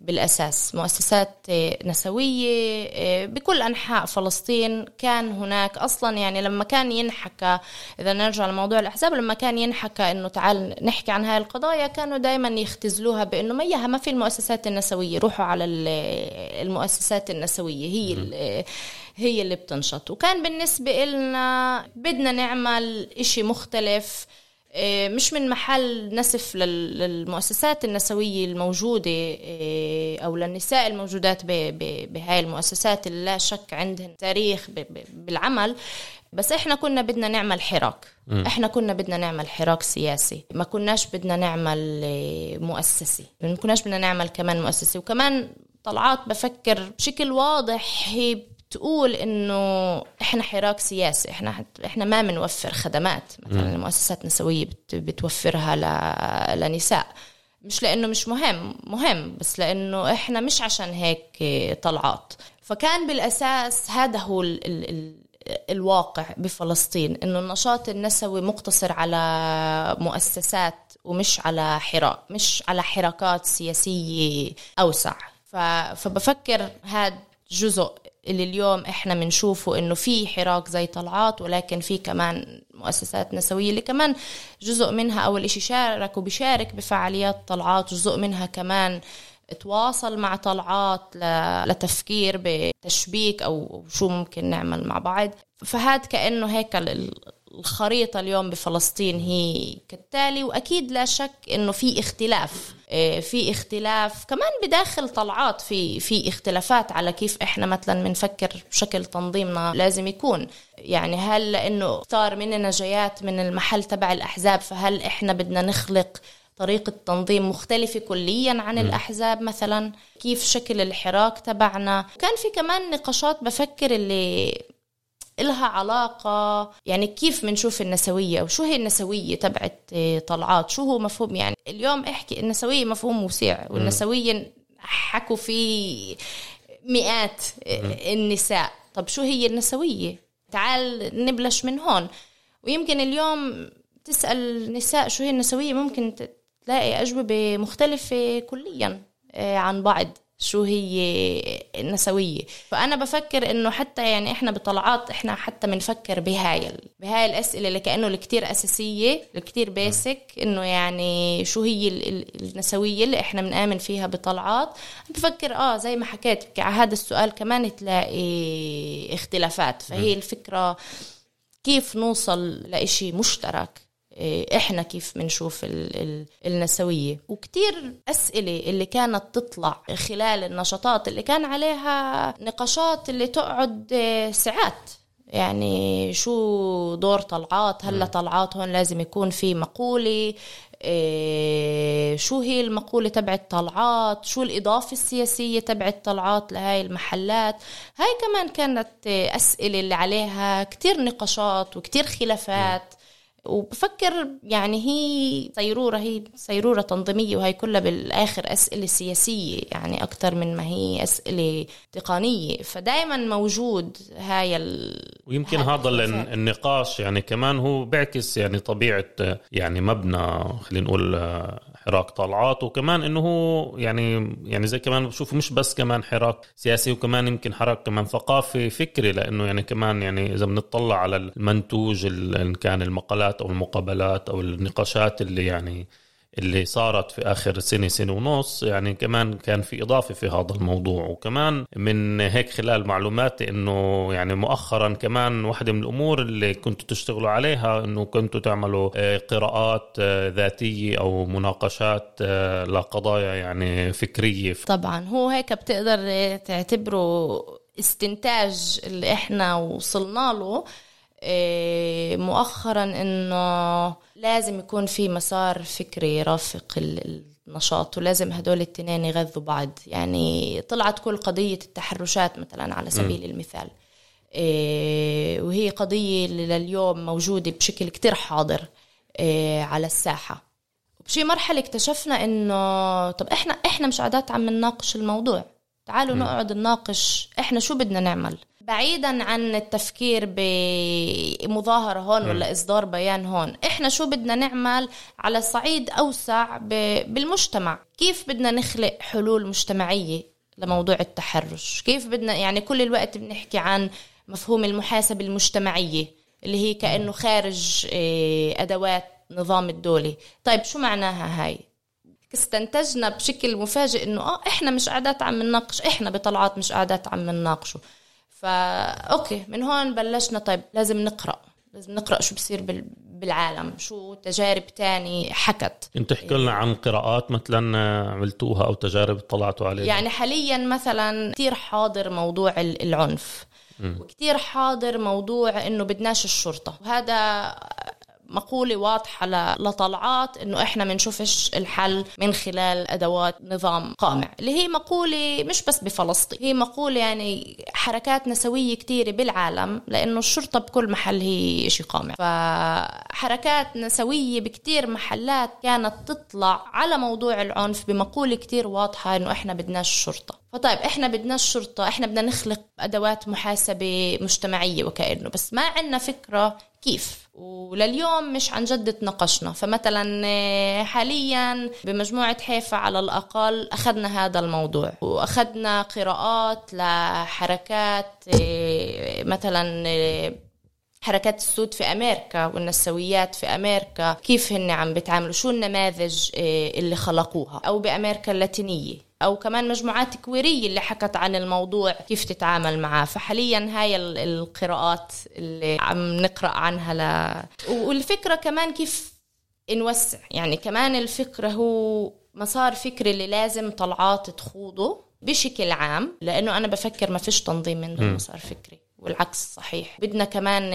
بالأساس مؤسسات نسوية بكل أنحاء فلسطين. كان هناك أصلا يعني لما كان ينحكى، إذا نرجع لموضوع الأحزاب، لما كان ينحكى إنه تعال نحكي عن هاي القضايا كانوا دايما يختزلوها بإنه ما ياها ما في المؤسسات النسوية، روحوا على المؤسسات النسوية هي هي اللي بتنشط. وكان بالنسبة إلنا بدنا نعمل إشي مختلف، مش من محل نسف للمؤسسات النسوية الموجودة أو للنساء الموجودات بهاي المؤسسات اللي لا شك عندهن تاريخ بالعمل، بس إحنا كنا بدنا نعمل حراك. م. إحنا كنا بدنا نعمل حراك سياسي، ما كناش بدنا نعمل مؤسسي، ما كناش بدنا نعمل كمان مؤسسي. وكمان طلعات بفكر بشكل واضح تقول إنه إحنا حراك سياسي، إحنا إحنا ما بنوفر خدمات مثلا المؤسسات النسوية بتوفرها ل... لنساء، مش لأنه مش مهم، مهم، بس لأنه إحنا مش عشان هيك طلعات. فكان بالأساس هذا هو ال... ال... ال... الواقع بفلسطين، إنه النشاط النسوي مقتصر على مؤسسات ومش على حراك، مش على حركات سياسية أوسع. ف... فبفكر هذا جزء اللي اليوم احنا منشوفه، انه في حراك زي طلعات، ولكن في كمان مؤسسات نسوية اللي كمان جزء منها اول شيء شارك وبيشارك بفعاليات طلعات، وجزء منها كمان تواصل مع طلعات لتفكير بتشبيك او شو ممكن نعمل مع بعض. فهاد كأنه هيك الخريطة اليوم بفلسطين هي كالتالي. وأكيد لا شك إنه في اختلاف، في اختلاف كمان بداخل طلعات، في في اختلافات على كيف إحنا مثلا بنفكر بشكل تنظيمنا لازم يكون. يعني هل إنه اختار مننا جيات من المحل تبع الأحزاب، فهل إحنا بدنا نخلق طريقة تنظيم مختلفة كليا عن م. الأحزاب مثلا؟ كيف شكل الحراك تبعنا؟ كان في كمان نقاشات بفكر اللي إلها علاقة، يعني كيف منشوف النسوية وشو هي النسوية تبعت طلعات، شو هو مفهوم. يعني اليوم احكي النسوية مفهوم وسيع، والنسوية حكوا فيه مئات النساء. طب شو هي النسوية؟ تعال نبلش من هون. ويمكن اليوم تسأل نساء شو هي النسوية، ممكن تلاقي أجوبة مختلفة كليا عن بعض شو هي النسوية. فأنا بفكر إنه حتى يعني إحنا بطلعات إحنا حتى منفكر بهاي بهاي الأسئلة اللي كأنه الكتير أساسية، الكتير بيسك، إنه يعني شو هي النسوية اللي إحنا بنآمن فيها بطلعات. بفكر آه زي ما حكيت على هذا السؤال كمان تلاقي اختلافات. فهي الفكرة كيف نوصل لإشي مشترك، إحنا كيف منشوف ال ال النسوية. وكتير أسئلة اللي كانت تطلع خلال النشاطات اللي كان عليها نقاشات اللي تقعد ساعات، يعني شو دور طلعات، هلا طلعات هون لازم يكون في مقولة، إيه شو هي المقولة تبعت طلعات، شو الإضافة السياسية تبعت طلعات لهاي المحلات. هاي كمان كانت أسئلة اللي عليها كتير نقاشات وكتير خلافات. وبفكر يعني هي سيرورة هي سيرورة تنظيمية، وهي كلها بالآخر أسئلة سياسية يعني أكتر من ما هي أسئلة تقنية. فدايما موجود هاي ال... ويمكن هذا النقاش يعني كمان هو بعكس يعني طبيعة يعني مبنى خلينا نقول حراك طالعات، وكمان إنه هو يعني يعني زي كمان بشوفه مش بس كمان حراك سياسي، وكمان يمكن حراك كمان ثقافي فكري. لأنه يعني كمان يعني إذا بنطلع على المنتوج اللي كان المقالات أو المقابلات أو النقاشات اللي يعني اللي صارت في آخر سنة سنة ونص، يعني كمان كان في إضافة في هذا الموضوع. وكمان من هيك خلال معلوماتي إنه يعني مؤخرا كمان واحدة من الأمور اللي كنتوا تشتغلوا عليها إنه كنتوا تعملوا قراءات ذاتية أو مناقشات لقضايا يعني فكرية. طبعا هو هيك بتقدر تعتبره استنتاج اللي إحنا وصلنا له مؤخرا، إنه لازم يكون في مسار فكري رافق النشاط، ولازم هدول التنين يغذوا بعض. يعني طلعت كل قضية التحرشات مثلا على سبيل م. المثال، وهي قضية لليوم موجودة بشكل كتير حاضر على الساحة. وبشي مرحلة اكتشفنا إنه طب إحنا إحنا مش عادات عم نناقش الموضوع، تعالوا م. نقعد نناقش إحنا شو بدنا نعمل، بعيدا عن التفكير بمظاهرة هون ولا إصدار بيان هون. إحنا شو بدنا نعمل على صعيد أوسع بالمجتمع، كيف بدنا نخلق حلول مجتمعية لموضوع التحرش، كيف بدنا يعني كل الوقت بنحكي عن مفهوم المحاسبة المجتمعية اللي هي كأنه خارج أدوات نظام الدولة. طيب شو معناها هاي؟ استنتجنا بشكل مفاجئ إنه آه إحنا مش قاعدات عم نناقش، إحنا بطلعات مش قاعدات عم نناقشه. فا أوكي من هون بلشنا، طيب لازم نقرأ لازم نقرأ شو بصير بالعالم، شو تجارب تاني حكت. انت تحكي لنا عن قراءات مثلا عملتوها أو تجارب طلعتوا عليها؟ يعني حاليا مثلا كتير حاضر موضوع العنف، وكتير حاضر موضوع إنه بدناش الشرطة، وهذا مقولة واضحة لطلعات إنه إحنا منشوفش الحل من خلال أدوات نظام قامع، اللي هي مقولة مش بس بفلسطين، هي مقولة يعني حركات نسوية كتيرة بالعالم، لأنه الشرطة بكل محل هي شي قامع. فحركات نسوية بكتير محلات كانت تطلع على موضوع العنف بمقولة كتير واضحة إنه إحنا بدناش الشرطة. فطيب إحنا بدنا الشرطة، إحنا بدنا نخلق أدوات محاسبة مجتمعية وكأنه، بس ما عنا فكرة كيف، ولليوم مش عن جد تناقشنا. فمثلا حاليا بمجموعة حيفا على الأقل أخذنا هذا الموضوع، وأخذنا قراءات لحركات مثلا حركات السود في أمريكا والنسويات في أمريكا، كيف هن عم بتعاملوا، شو النماذج اللي خلقوها، أو بأمريكا اللاتينية، أو كمان مجموعات كويرية اللي حكت عن الموضوع كيف تتعامل معاه. فحاليا هاي القراءات اللي عم نقرأ عنها ل... والفكرة كمان كيف نوسع، يعني كمان الفكرة هو مسار فكري اللي لازم طلعات تخوضه بشكل عام، لأنه أنا بفكر ما فيش تنظيم من مسار فكري، والعكس صحيح. بدنا كمان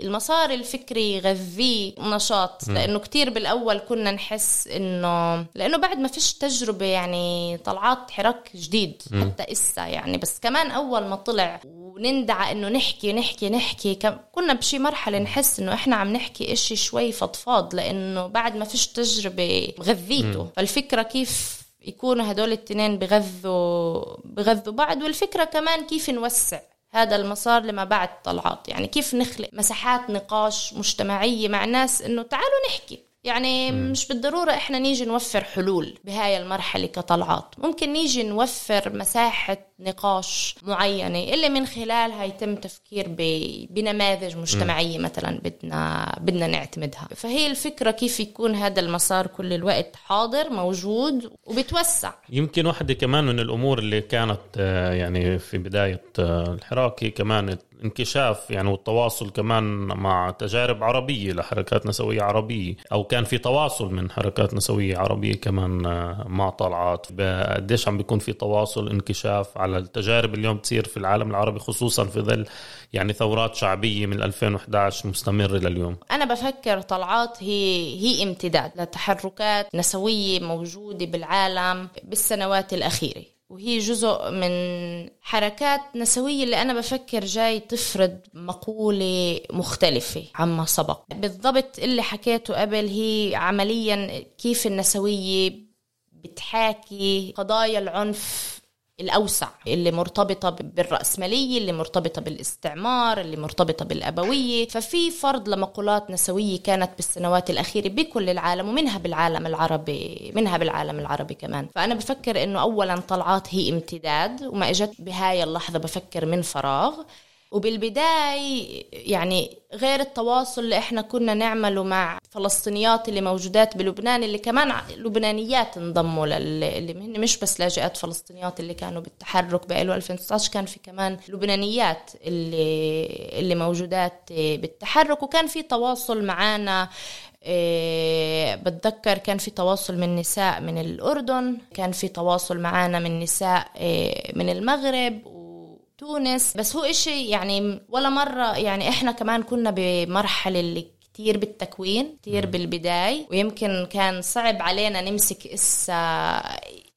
المسار الفكري يغذي نشاط، لأنه كتير بالأول كنا نحس إنه لأنه بعد ما فيش تجربة، يعني طلعات حراك جديد حتى إسا يعني، بس كمان أول ما طلع وندعى إنه نحكي نحكي نحكي كنا بشي مرحلة نحس إنه إحنا عم نحكي إشي شوي فضفاض، لأنه بعد ما فيش تجربة غذيته. فالفكرة كيف يكونوا هدول التنين بغذوا بغذوا بعض، والفكرة كمان كيف نوسع هذا المسار لما بعد طلعات، يعني كيف نخلق مساحات نقاش مجتمعية مع ناس إنه تعالوا نحكي. يعني مش بالضرورة إحنا نيجي نوفر حلول بهاي المرحلة كطلعات، ممكن نيجي نوفر مساحة نقاش معينة اللي من خلالها يتم تفكير بنماذج مجتمعية مثلا بدنا بدنا نعتمدها. فهي الفكرة كيف يكون هذا المسار كل الوقت حاضر موجود وبتوسع. يمكن واحدة كمان من الأمور اللي كانت يعني في بداية الحراك كمان انكشاف يعني والتواصل كمان مع تجارب عربية لحركات نسوية عربية، أو كان في تواصل من حركات نسوية عربية كمان مع طلعات. قديش عم بيكون في تواصل انكشاف على التجارب اليوم تصير في العالم العربي، خصوصا في ظل يعني ثورات شعبية من ألفين وإحدى عشر مستمرة لليوم؟ أنا بفكر طلعات هي هي امتداد لتحركات نسوية موجودة بالعالم بالسنوات الأخيرة، وهي جزء من حركات نسوية اللي أنا بفكر جاي تفرض مقولة مختلفة عما سبق. بالضبط اللي حكيته قبل، هي عمليا كيف النسوية بتحاكي قضايا العنف الأوسع اللي مرتبطة بالرأسمالية، اللي مرتبطة بالاستعمار، اللي مرتبطة بالأبوية. ففي فرض لمقولات نسوية كانت بالسنوات الأخيرة بكل العالم، ومنها بالعالم العربي منها بالعالم العربي كمان. فأنا بفكر إنه أولا طلعات هي امتداد، وما إجت بهاي اللحظة بفكر من فراغ. وبالبداية يعني غير التواصل اللي احنا كنا نعمله مع فلسطينيات اللي موجودات بلبنان، اللي كمان لبنانيات انضموا اللي هن مش بس لاجئات فلسطينيات اللي كانوا بالتحرك بقاله ألفين وتسعة عشر، كان في كمان لبنانيات اللي اللي موجودات بالتحرك، وكان في تواصل معانا. إيه بتذكر كان في تواصل من نساء من الأردن، كان في تواصل معانا من نساء إيه من المغرب تونس. بس هو إشي يعني ولا مرة، يعني إحنا كمان كنا بمرحلة اللي كتير بالتكوين كتير بالبداية، ويمكن كان صعب علينا نمسك إسا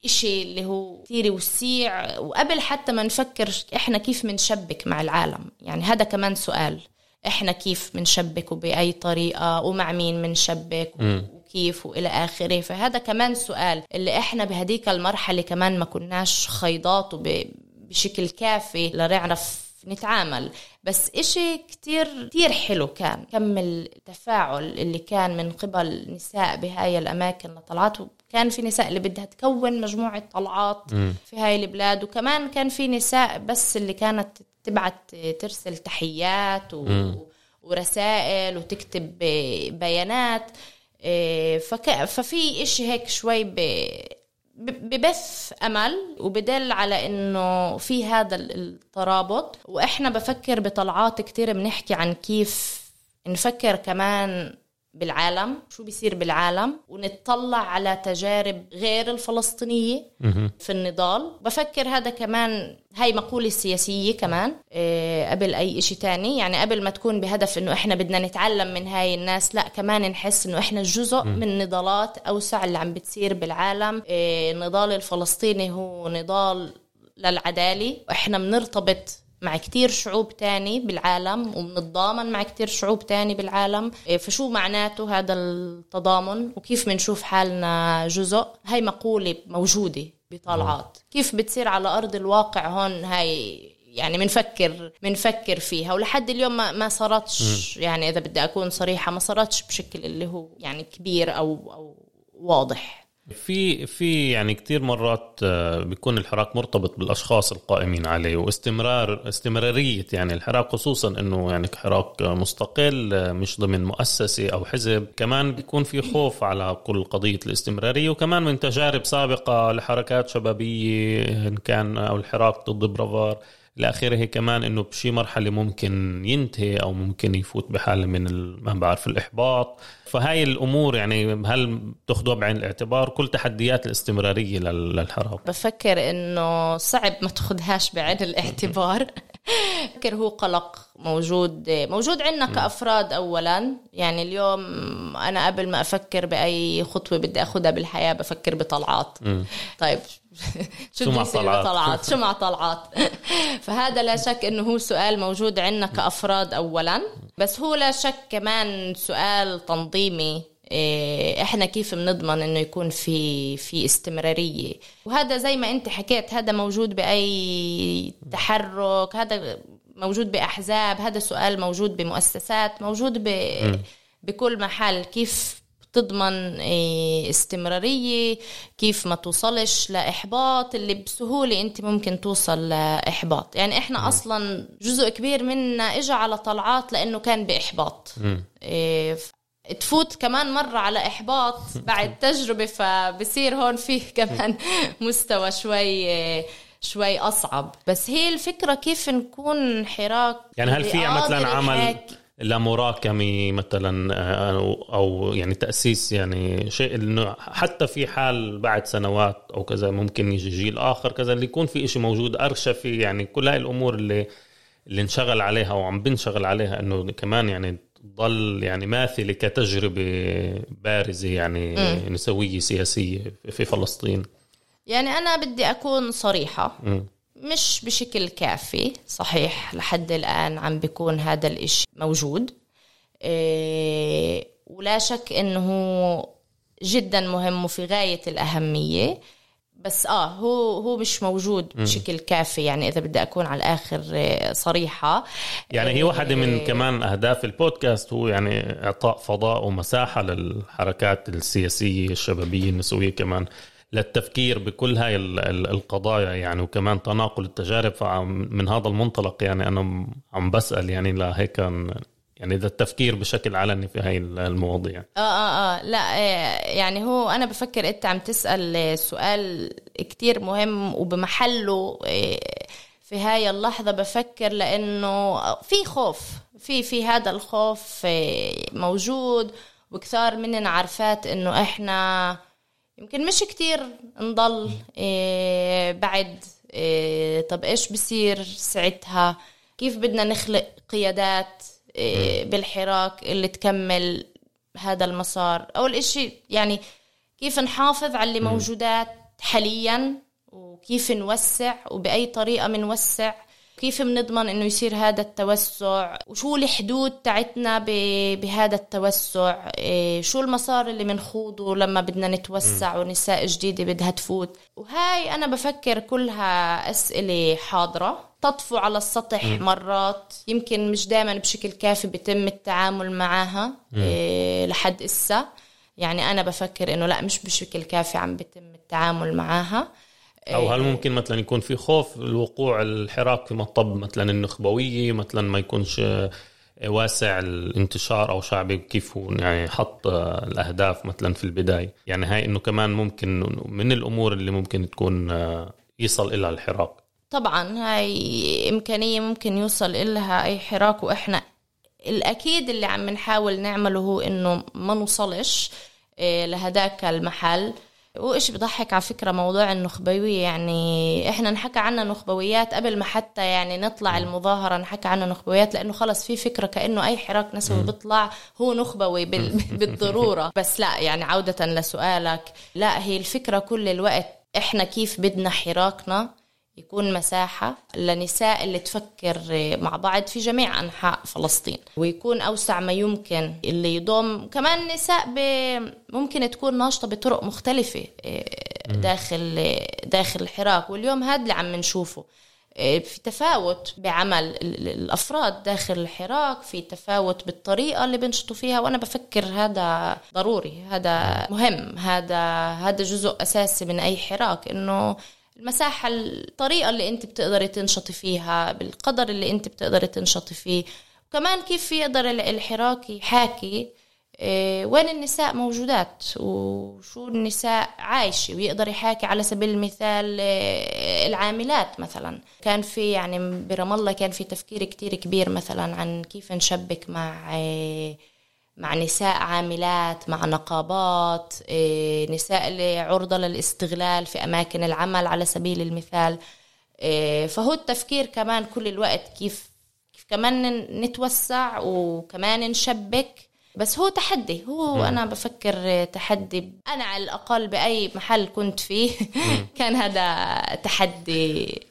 إشي اللي هو كتير وسيع، وقبل حتى ما نفكر إحنا كيف منشبك مع العالم. يعني هذا كمان سؤال، إحنا كيف منشبك وبأي طريقة ومع مين منشبك وكيف وإلى آخره. فهذا كمان سؤال اللي إحنا بهديك المرحلة كمان ما كناش خيضات وب بشكل كافي لنعرف نتعامل. بس إشي كتير كتير حلو كان كم التفاعل اللي كان من قبل نساء بهاي الأماكن اللي طلعته. كان في نساء اللي بدها تكون مجموعة طلعات م. في هاي البلاد، وكمان كان في نساء بس اللي كانت تبعت ترسل تحيات و... ورسائل وتكتب بيانات. فك... ففي إشي هيك شوي ب... ببث أمل، وبدل على إنه في هذا الترابط. وإحنا بفكر بطلعات كتير بنحكي عن كيف نفكر كمان بالعالم، شو بيصير بالعالم، ونتطلع على تجارب غير الفلسطينية في النضال. بفكر هذا كمان هاي مقولة سياسية كمان إيه قبل أي إشي تاني، يعني قبل ما تكون بهدف إنه إحنا بدنا نتعلم من هاي الناس، لأ كمان نحس إنه إحنا جزء م. من نضالات أوسع اللي عم بتصير بالعالم. إيه النضال الفلسطيني هو نضال للعدالة، وإحنا منرتبط مع كتير شعوب تاني بالعالم ومنتضامن مع كتير شعوب تاني بالعالم. فشو معناته هذا التضامن وكيف منشوف حالنا جزء؟ هاي مقولة موجودة بطالعات، كيف بتصير على أرض الواقع هون هاي يعني منفكر منفكر فيها، ولحد اليوم ما ما صارتش، يعني إذا بدي أكون صريحة ما صارتش بشكل اللي هو يعني كبير أو أو واضح. في في يعني كتير مرات بيكون الحراك مرتبط بالأشخاص القائمين عليه واستمرار استمرارية يعني الحراك، خصوصا إنه يعني حراك مستقل مش ضمن مؤسسة أو حزب. كمان بيكون في خوف على كل قضية الاستمرارية، وكمان من تجارب سابقة لحركات شبابية إن كان أو الحراك ضد برافار لآخره، كمان إنه بشي مرحلة ممكن ينتهي أو ممكن يفوت بحالة من ال... ما بعرف الإحباط. فهاي الأمور يعني هل تأخذوها بعين الاعتبار كل تحديات الاستمرارية للحراك؟ بفكر إنه صعب ما تأخذهاش بعين الاعتبار. بفكر هو قلق موجود موجود عندنا كأفراد أولاً. يعني اليوم أنا قبل ما أفكر بأي خطوة بدي أخذها بالحياة بفكر بطلعات. طيب شو مع طلعات شو مع طلعات فهذا لا شك إنه هو سؤال موجود عندنا كأفراد أولاً، بس هو لا شك كمان سؤال تنظيمي. احنا كيف بنضمن انه يكون في في استمراريه؟ وهذا زي ما انت حكيت هذا موجود باي تحرك، هذا موجود باحزاب، هذا سؤال موجود بمؤسسات، موجود ب بكل محل. كيف تضمن استمراريه؟ كيف ما توصلش لاحباط اللي بسهوله انت ممكن توصل لاحباط؟ يعني احنا م. اصلا جزء كبير منا اجى على طلعات لانه كان باحباط، إيه تفوت كمان مرة على إحباط بعد تجربة، فبصير هون فيه كمان مستوى شوي شوي أصعب. بس هي الفكرة كيف نكون حراك، يعني هل في مثلا عمل لمراكمة مثلا أو يعني تأسيس يعني شيء إنه حتى في حال بعد سنوات أو كذا ممكن يجي جيل آخر كذا اللي يكون في إشي موجود أرشفي، يعني كل هاي الأمور اللي اللي نشغل عليها وعم بنشغل عليها إنه كمان يعني ضل يعني ماثلة كتجربة بارزة يعني م. نسوية سياسية في فلسطين. يعني أنا بدي أكون صريحة، م. مش بشكل كافي صحيح لحد الآن عم بيكون هذا الإشي موجود، إيه ولا شك إنه جدا مهم وفي غاية الأهمية، بس آه هو هو مش موجود بشكل كافي. يعني إذا بدي أكون على الآخر صريحة، يعني هي واحدة من كمان أهداف البودكاست هو يعني إعطاء فضاء ومساحة للحركات السياسية الشبابية النسوية كمان للتفكير بكل هاي القضايا يعني، وكمان تناقل التجارب. فمن هذا المنطلق يعني أنا عم بسأل يعني لهيك يعني ده التفكير بشكل علني في هاي المواضيع. آه آه آه لا يعني هو أنا بفكر أنت عم تسأل سؤال كتير مهم وبمحله في هاي اللحظة. بفكر لأنه في خوف، في في هذا الخوف موجود، وكثار مننا عارفات إنه إحنا يمكن مش كتير نضل بعد، طب إيش بصير ساعتها؟ كيف بدنا نخلق قيادات بالحراك اللي تكمل هذا المسار؟ أول إشي يعني كيف نحافظ على اللي موجودات حاليا، وكيف نوسع وبأي طريقة منوسع، كيف منضمن إنه يصير هذا التوسع، وشو الحدود تاعتنا بهذا التوسع، شو المسار اللي منخوضه لما بدنا نتوسع ونساء جديدة بدها تفوت. وهاي أنا بفكر كلها أسئلة حاضرة تطفو على السطح، مرات يمكن مش دائما بشكل كافي بيتم التعامل معها إيه لحد إسا. يعني أنا بفكر إنه لا مش بشكل كافي عم بيتم التعامل معها. أو هل ممكن مثلا يكون في خوف الوقوع الحراك في مطب مثلا النخبوية، مثلا ما يكونش واسع الانتشار أو شعبي كيف يعني حط الأهداف مثلا في البداية؟ يعني هاي إنه كمان ممكن من الأمور اللي ممكن تكون يصل إلى الحراك. طبعا هاي إمكانية ممكن يوصل إلها أي حراك، وإحنا الأكيد اللي عم نحاول نعمله هو إنه ما نوصلش لهداك المحل. وإيش بضحك على فكرة موضوع النخبوية، يعني إحنا نحكي عنها نخبويات قبل ما حتى يعني نطلع المظاهرة نحكي عنها نخبويات، لأنه خلص في فكرة كأنه أي حراك نسوي بيطلع هو نخبوي بالضرورة. بس لا، يعني عودة لسؤالك، لا هي الفكرة كل الوقت إحنا كيف بدنا حراكنا يكون مساحة للنساء اللي تفكر مع بعض في جميع أنحاء فلسطين، ويكون أوسع ما يمكن، اللي يضم كمان نساء ممكن تكون ناشطة بطرق مختلفة داخل داخل الحراك. واليوم هذا اللي عم نشوفه، في تفاوت بعمل الأفراد داخل الحراك، في تفاوت بالطريقة اللي بنشطوا فيها، وأنا بفكر هذا ضروري، هذا مهم، هذا هذا جزء أساسي من أي حراك، إنه المساحة، الطريقة اللي أنت بتقدري تنشطي فيها بالقدر اللي أنت بتقدري تنشطي فيه. وكمان كيف يقدر الحراك يحاكي وين النساء موجودات وشو النساء عايشة، ويقدر يحاكي على سبيل المثال العاملات مثلا. كان في يعني برام الله كان في تفكير كتير كبير مثلا عن كيف نشبك مع مع نساء عاملات، مع نقابات، نساء اللي عرضة للاستغلال في أماكن العمل على سبيل المثال. فهو التفكير كمان كل الوقت كيف كيف كمان نتوسع وكمان نشبك. بس هو تحدي، هو أنا بفكر تحدي، أنا على الأقل بأي محل كنت فيه كان هذا تحدي.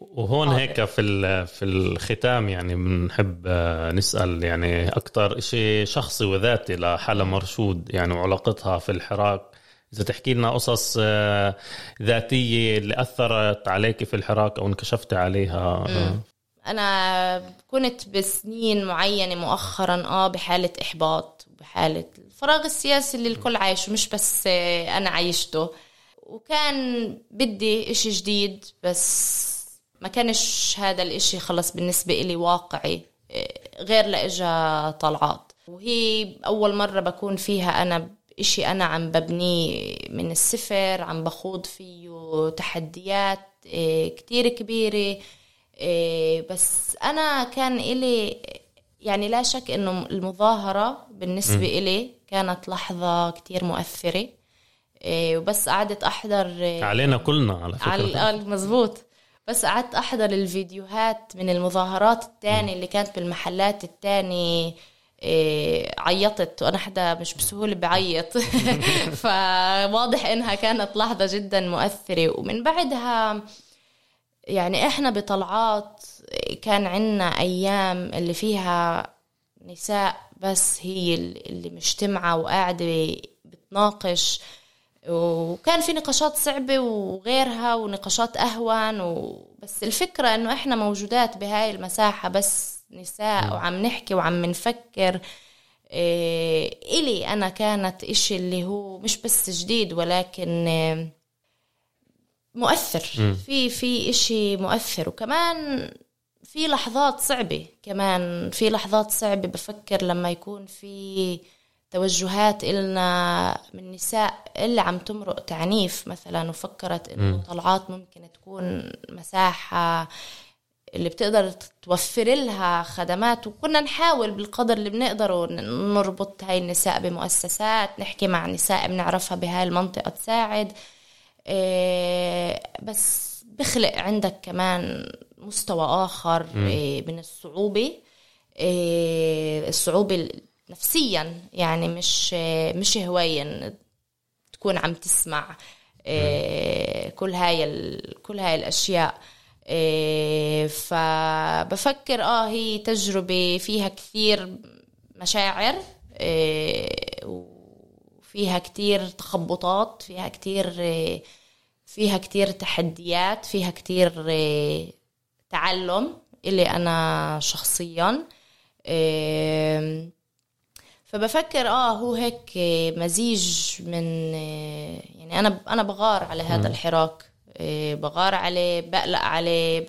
وهون هيك في في الختام يعني بنحب نسأل يعني أكتر إشي شخصي وذاتي لحلا مرشود، يعني وعلاقتها في الحراك. إذا تحكي لنا قصص ذاتية اللي أثرت عليك في الحراك أو انكشفت عليها. أنا كنت بسنين معينة مؤخرا آه بحالة إحباط، بحالة الفراغ السياسي اللي الكل عايشه، مش بس أنا عايشته، وكان بدي إشي جديد، بس ما كانش هذا الاشي خلص بالنسبة إلي واقعي غير لإجا طلعات. وهي أول مرة بكون فيها أنا بإشي أنا عم ببنيه من الصفر، عم بخوض فيه تحديات كتير كبيرة. بس أنا كان إلي يعني لا شك إنه المظاهرة بالنسبة إلي كانت لحظة كتير مؤثرة، وبس قعدت أحضر علينا كلنا على فكرة مزبوط، بس قعدت أحضر الفيديوهات من المظاهرات التانية اللي كانت بالمحلات التانية. إيه عيطت، وأنا حدا مش بسهولة بعيط فواضح إنها كانت لحظة جدا مؤثرة. ومن بعدها يعني إحنا بطلعات كان عنا أيام اللي فيها نساء بس هي اللي مجتمعة وقاعدة بتناقش، وكان في نقاشات صعبة وغيرها ونقاشات أهون و... بس الفكرة أنه إحنا موجودات بهاي المساحة بس نساء، وعم نحكي وعم نفكر. إيه... إلي أنا كانت إشي اللي هو مش بس جديد ولكن مؤثر، في في إشي مؤثر. وكمان في لحظات صعبة، كمان في لحظات صعبة بفكر لما يكون في توجهات إلنا من نساء اللي عم تمرق تعنيف مثلا، وفكرت إنه طلعات ممكن تكون مساحة اللي بتقدر توفر لها خدمات، وكنا نحاول بالقدر اللي بنقدره نربط هاي النساء بمؤسسات، نحكي مع نساء بنعرفها بهاي المنطقة تساعد. بس بخلق عندك كمان مستوى آخر من الصعوبة، الصعوبة نفسيا، يعني مش مش هوايا تكون عم تسمع كل هاي ال... كل هاي الاشياء. فبفكر اه هي تجربة فيها كثير مشاعر، وفيها كثير تخبطات، فيها كثير فيها كثير تحديات، فيها كثير تعلم اللي انا شخصيا. فبفكر اه هو هيك مزيج من يعني انا انا بغار على هذا الحراك، بغار عليه، بقلق عليه،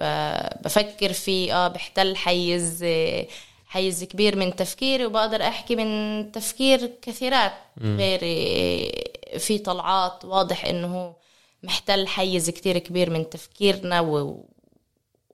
بفكر فيه، اه بحتل حيز حيز كبير من تفكيري، وبقدر احكي من تفكير كثيرات غيري. في طلعات واضح انه محتل حيز كتير كبير من تفكيرنا و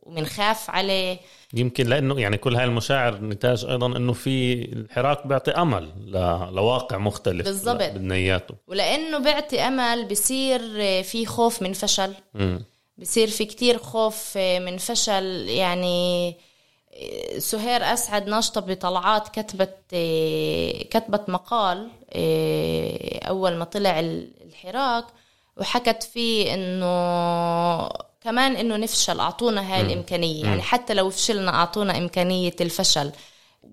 ومنخاف عليه. يمكن لأنه يعني كل هاي المشاعر نتاج أيضا أنه في الحراك بيعطي أمل ل... لواقع مختلف بالضبط بدنياته، ولأنه بيعطي أمل بصير في خوف من فشل، م. بصير في كتير خوف من فشل. يعني سهير اسعد ناشطه بطلعات كتبت كتبت مقال اول ما طلع الحراك وحكت فيه انه كمان انه نفشل، اعطونا هاي الامكانيه، يعني حتى لو فشلنا اعطونا امكانيه الفشل.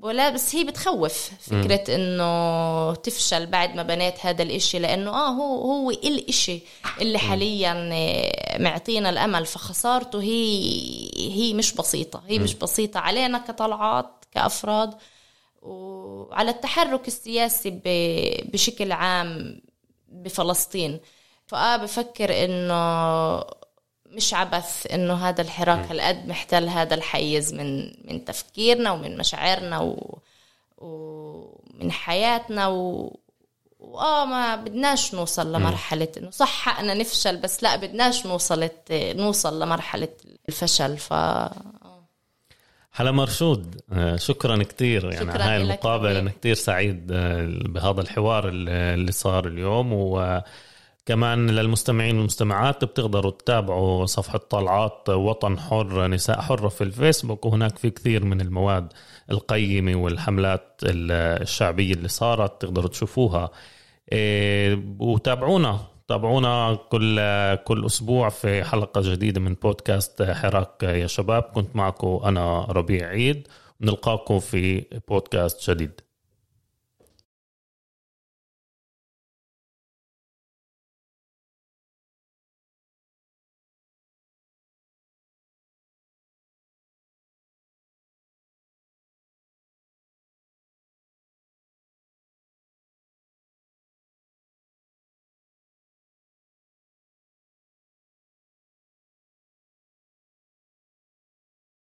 ولا بس هي بتخوف فكره انه تفشل بعد ما بنيت هذا الاشي، لانه اه هو هو الاشي اللي حاليا معطينا الامل، فخسارته هي هي مش بسيطه، هي مش بسيطه علينا كطلعات كافراد وعلى التحرك السياسي بشكل عام بفلسطين. فاه بفكر انه مش عبث انه هذا الحراك هالقد محتل هذا الحيز من من تفكيرنا ومن مشاعرنا و... ومن حياتنا و... واه ما بدناش نوصل لمرحله انه صح حقنا نفشل، بس لا بدناش نوصل نوصل لمرحله الفشل. ف حلا مرشود شكرا كثير يعني على هاي المقابله، انا كثير سعيد بهذا الحوار اللي صار اليوم. و كمان للمستمعين والمستمعات بتقدروا تتابعوا صفحة طلعات وطن حر نساء حرة في الفيسبوك، وهناك في كثير من المواد القيمة والحملات الشعبية اللي صارت تقدروا تشوفوها. وتابعونا تابعونا كل كل أسبوع في حلقة جديدة من بودكاست حراك يا شباب. كنت معكم أنا ربيع عيد، ونلقاكم في بودكاست جديد.